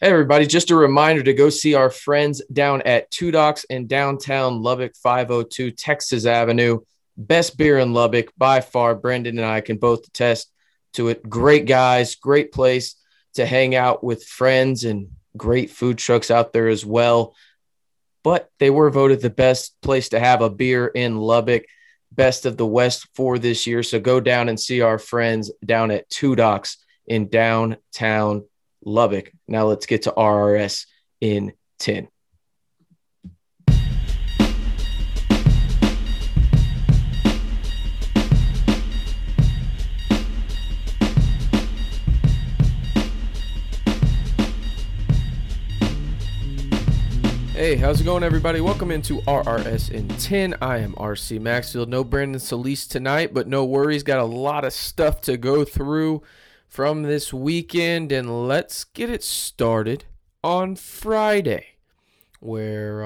Hey, everybody, just a reminder to go see our friends down at Two Docks in downtown Lubbock, 502 Texas Avenue. Best beer in Lubbock by far. Brendan and I can both attest to it. Great guys, great place to hang out with friends, and great food trucks out there as well. But they were voted the best place to have a beer in Lubbock, best of the West for this year. So go down and see our friends down at Two Docks in downtown Lubbock. Now let's get to RRS in 10. Hey, how's it going, everybody? Welcome into RRS in 10. I am RC Maxfield. No Brandon Solis tonight, but no worries. Got a lot of stuff to go through from this weekend, and let's get it started on Friday, where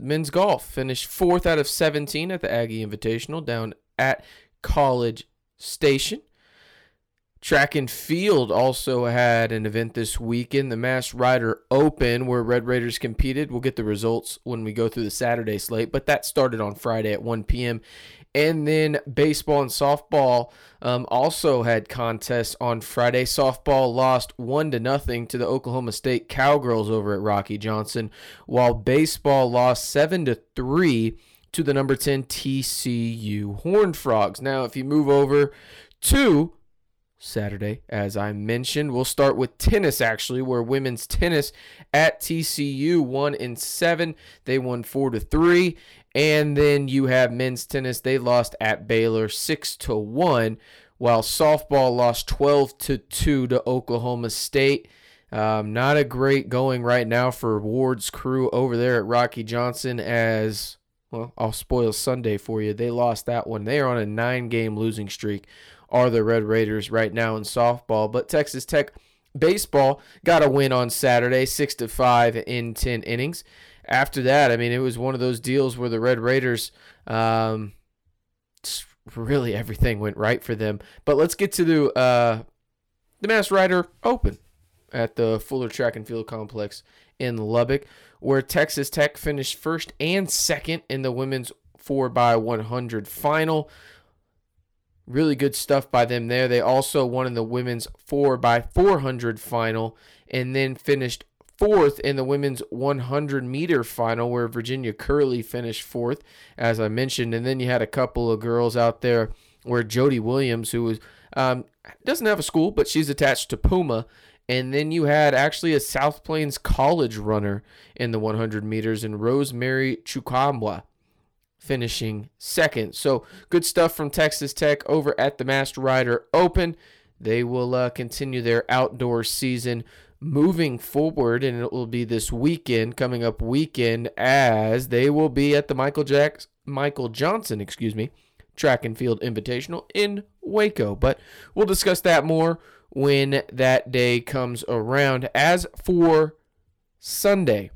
men's golf finished 4th out of 17 at the Aggie Invitational down at College Station. Track and field also had an event this weekend, the Mass Rider Open, where Red Raiders competed. We'll get the results when we go through the Saturday slate, but that started on Friday at 1 p.m. And then baseball and softball also had contests on Friday. Softball lost 1-0 to the Oklahoma State Cowgirls over at Rocky Johnson, while baseball lost 7-3 to the number 10 TCU Horned Frogs. Now, if you move over to Saturday, as I mentioned, we'll start with tennis, actually, where women's tennis at TCU won in 7. They won 4-3. And then you have men's tennis. They lost at Baylor 6-1, while softball lost 12-2 to Oklahoma State. Not a great going right now for Ward's crew over there at Rocky Johnson, as well, I'll spoil Sunday for you. They lost that one. They are on a 9-game losing streak, are the Red Raiders right now in softball. But Texas Tech baseball got a win on Saturday, 6-5 in 10 innings. After that, I mean, it was one of those deals where the Red Raiders, really everything went right for them. But let's get to the Mass Rider Open at the Fuller Track and Field Complex in Lubbock, where Texas Tech finished 1st and 2nd in the women's 4x100 final. Really good stuff by them there. They also won in the women's 4x400 final, and then finished 4th in the women's 100-meter final, where Virginia Curley finished 4th, as I mentioned. And then you had a couple of girls out there where Jody Williams, who was, doesn't have a school, but she's attached to Puma. And then you had actually a South Plains college runner in the 100 meters, and Rosemary Chukamwa finishing 2nd. So good stuff from Texas Tech over at the Mass Rider Open. They will continue their outdoor season moving forward, and it will be this weekend, coming up weekend, as they will be at the Michael Johnson Track and Field Invitational in Waco. But we'll discuss that more when that day comes around. As for Sunday,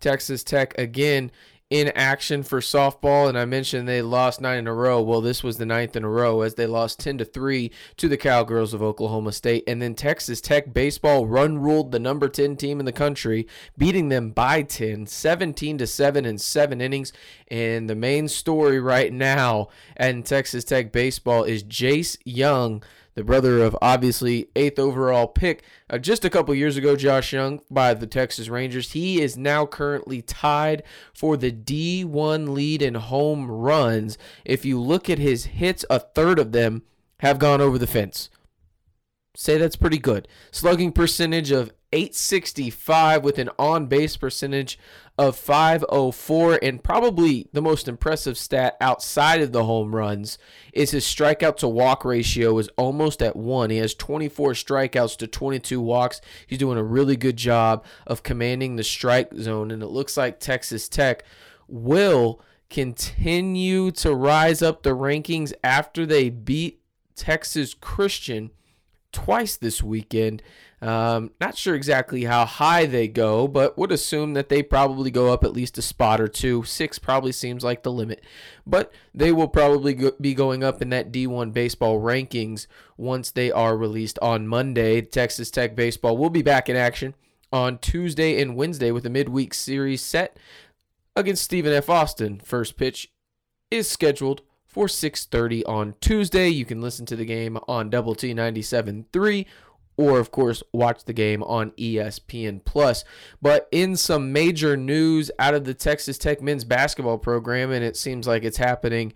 Texas Tech again in action for softball, and I mentioned they lost 9 in a row. Well, this was the 9th in a row, as they lost 10-3 to the Cowgirls of Oklahoma State. And then Texas Tech baseball run-ruled the number 10 team in the country, beating them by 10, 17-7 in 7 innings. And the main story right now in Texas Tech baseball is Jace Young, the brother of, obviously, 8th overall pick just a couple years ago, Josh Jung, by the Texas Rangers. He is now currently tied for the D1 lead in home runs. If you look at his hits, a third of them have gone over the fence. Say that's pretty good. Slugging percentage of .865 with an on-base percentage of .504, and probably the most impressive stat outside of the home runs is his strikeout to walk ratio is almost at 1. He has 24 strikeouts to 22 walks. He's doing a really good job of commanding the strike zone, and it looks like Texas Tech will continue to rise up the rankings after they beat Texas Christian twice this weekend. Not sure exactly how high they go, but would assume that they probably go up at least a spot or two. 6 probably seems like the limit, but they will probably be going up in that D1 baseball rankings once they are released on Monday. Texas Tech baseball will be back in action on Tuesday and Wednesday with a midweek series set against Stephen F. Austin. First pitch is scheduled for 6:30 on Tuesday. You can listen to the game on Double T 97 3, or of course watch the game on ESPN Plus. But in some major news out of the Texas Tech men's basketball program, and it seems like it's happening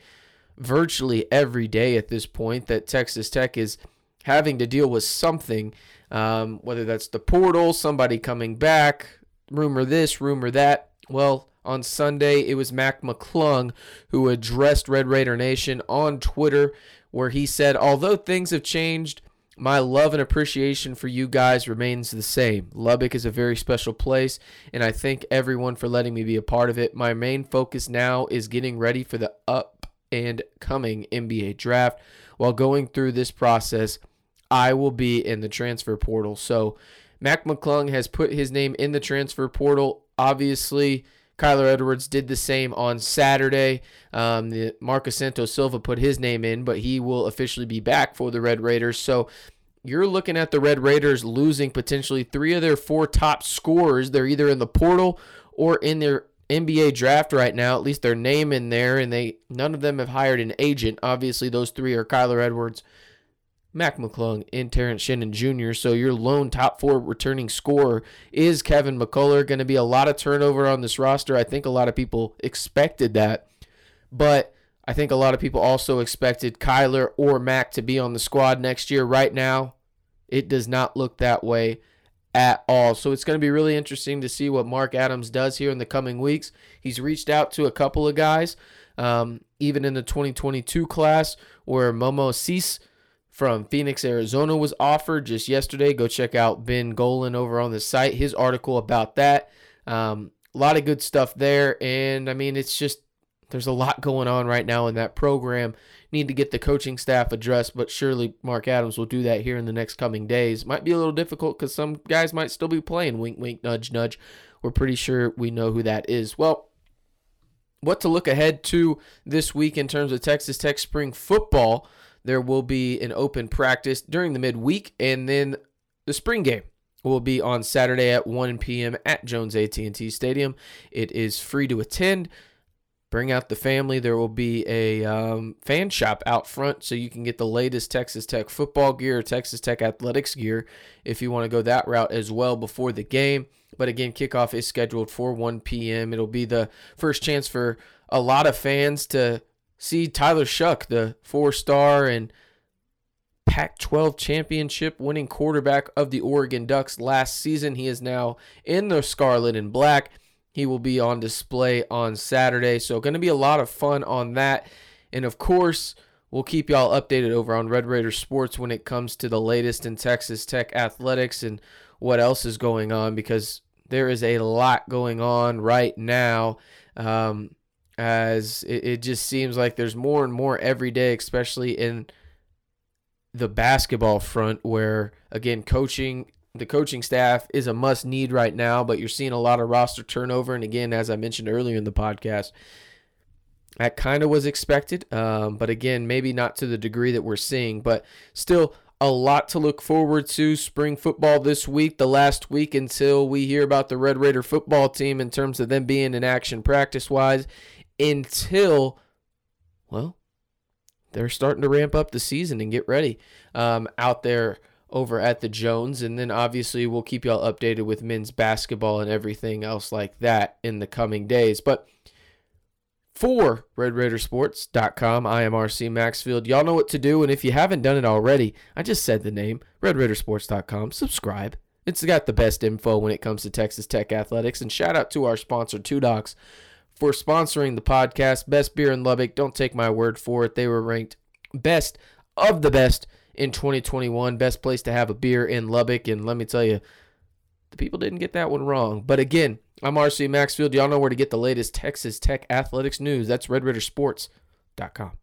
virtually every day at this point, that Texas Tech is having to deal with something, whether that's the portal, somebody coming back, rumor this, rumor that. Well, on Sunday, it was Mac McClung who addressed Red Raider Nation on Twitter, where he said, "Although things have changed, my love and appreciation for you guys remains the same. Lubbock is a very special place, and I thank everyone for letting me be a part of it. My main focus now is getting ready for the up and coming NBA draft. While going through this process, I will be in the transfer portal." So Mac McClung has put his name in the transfer portal. Obviously, Kyler Edwards did the same on Saturday. Marcus Santos Silva put his name in, but he will officially be back for the Red Raiders. So you're looking at the Red Raiders losing potentially 3 of their 4 top scorers. They're either in the portal or in their NBA draft right now, at least their name in there, and none of them have hired an agent. Obviously, those 3 are Kyler Edwards, Mac McClung, and Terrence Shannon Jr. So your lone top 4 returning scorer is Kevin McCullough. Going to be a lot of turnover on this roster. I think a lot of people expected that, but I think a lot of people also expected Kyler or Mac to be on the squad next year. Right now, it does not look that way at all. So it's going to be really interesting to see what Mark Adams does here in the coming weeks. He's reached out to a couple of guys, even in the 2022 class, where Momo Cease from Phoenix, Arizona was offered just yesterday. Go check out Ben Golan over on the site, his article about that. A lot of good stuff there. And I mean, it's just, there's a lot going on right now in that program. Need to get the coaching staff addressed, but surely Mark Adams will do that here in the next coming days. Might be a little difficult because some guys might still be playing. Wink, wink, nudge, nudge. We're pretty sure we know who that is. Well, what to look ahead to this week in terms of Texas Tech spring football. There will be an open practice during the midweek, and then the spring game will be on Saturday at 1 p.m. at Jones AT&T Stadium. It is free to attend. Bring out the family. There will be a fan shop out front, so you can get the latest Texas Tech football gear, Texas Tech athletics gear, if you want to go that route as well before the game. But again, kickoff is scheduled for 1 p.m. It'll be the first chance for a lot of fans to see Tyler Shuck, the 4-star and Pac-12 championship winning quarterback of the Oregon Ducks last season. He is now in the scarlet and black. He will be on display on Saturday. So going to be a lot of fun on that. And of course, we'll keep y'all updated over on Red Raider Sports when it comes to the latest in Texas Tech athletics and what else is going on, because there is a lot going on right now. As it just seems like there's more and more every day, especially in the basketball front, where again, the coaching staff is a must need right now, but you're seeing a lot of roster turnover. And again, as I mentioned earlier in the podcast, that kind of was expected. But again, maybe not to the degree that we're seeing, but still a lot to look forward to. Spring football this week, the last week until we hear about the Red Raider football team in terms of them being in action practice wise. Until, well, they're starting to ramp up the season and get ready out there over at the Jones. And then obviously we'll keep y'all updated with men's basketball and everything else like that in the coming days. But for RedRaiderSports.com, I am RC Maxfield. Y'all know what to do, and if you haven't done it already, I just said the name, RedRaiderSports.com. Subscribe. It's got the best info when it comes to Texas Tech athletics. And shout out to our sponsor, Two Docks, for sponsoring the podcast. Best beer in Lubbock. Don't take my word for it. They were ranked best of the best in 2021. Best place to have a beer in Lubbock. And let me tell you, the people didn't get that one wrong. But again, I'm RC Maxfield. Y'all know where to get the latest Texas Tech athletics news. That's RedRaiderSports.com.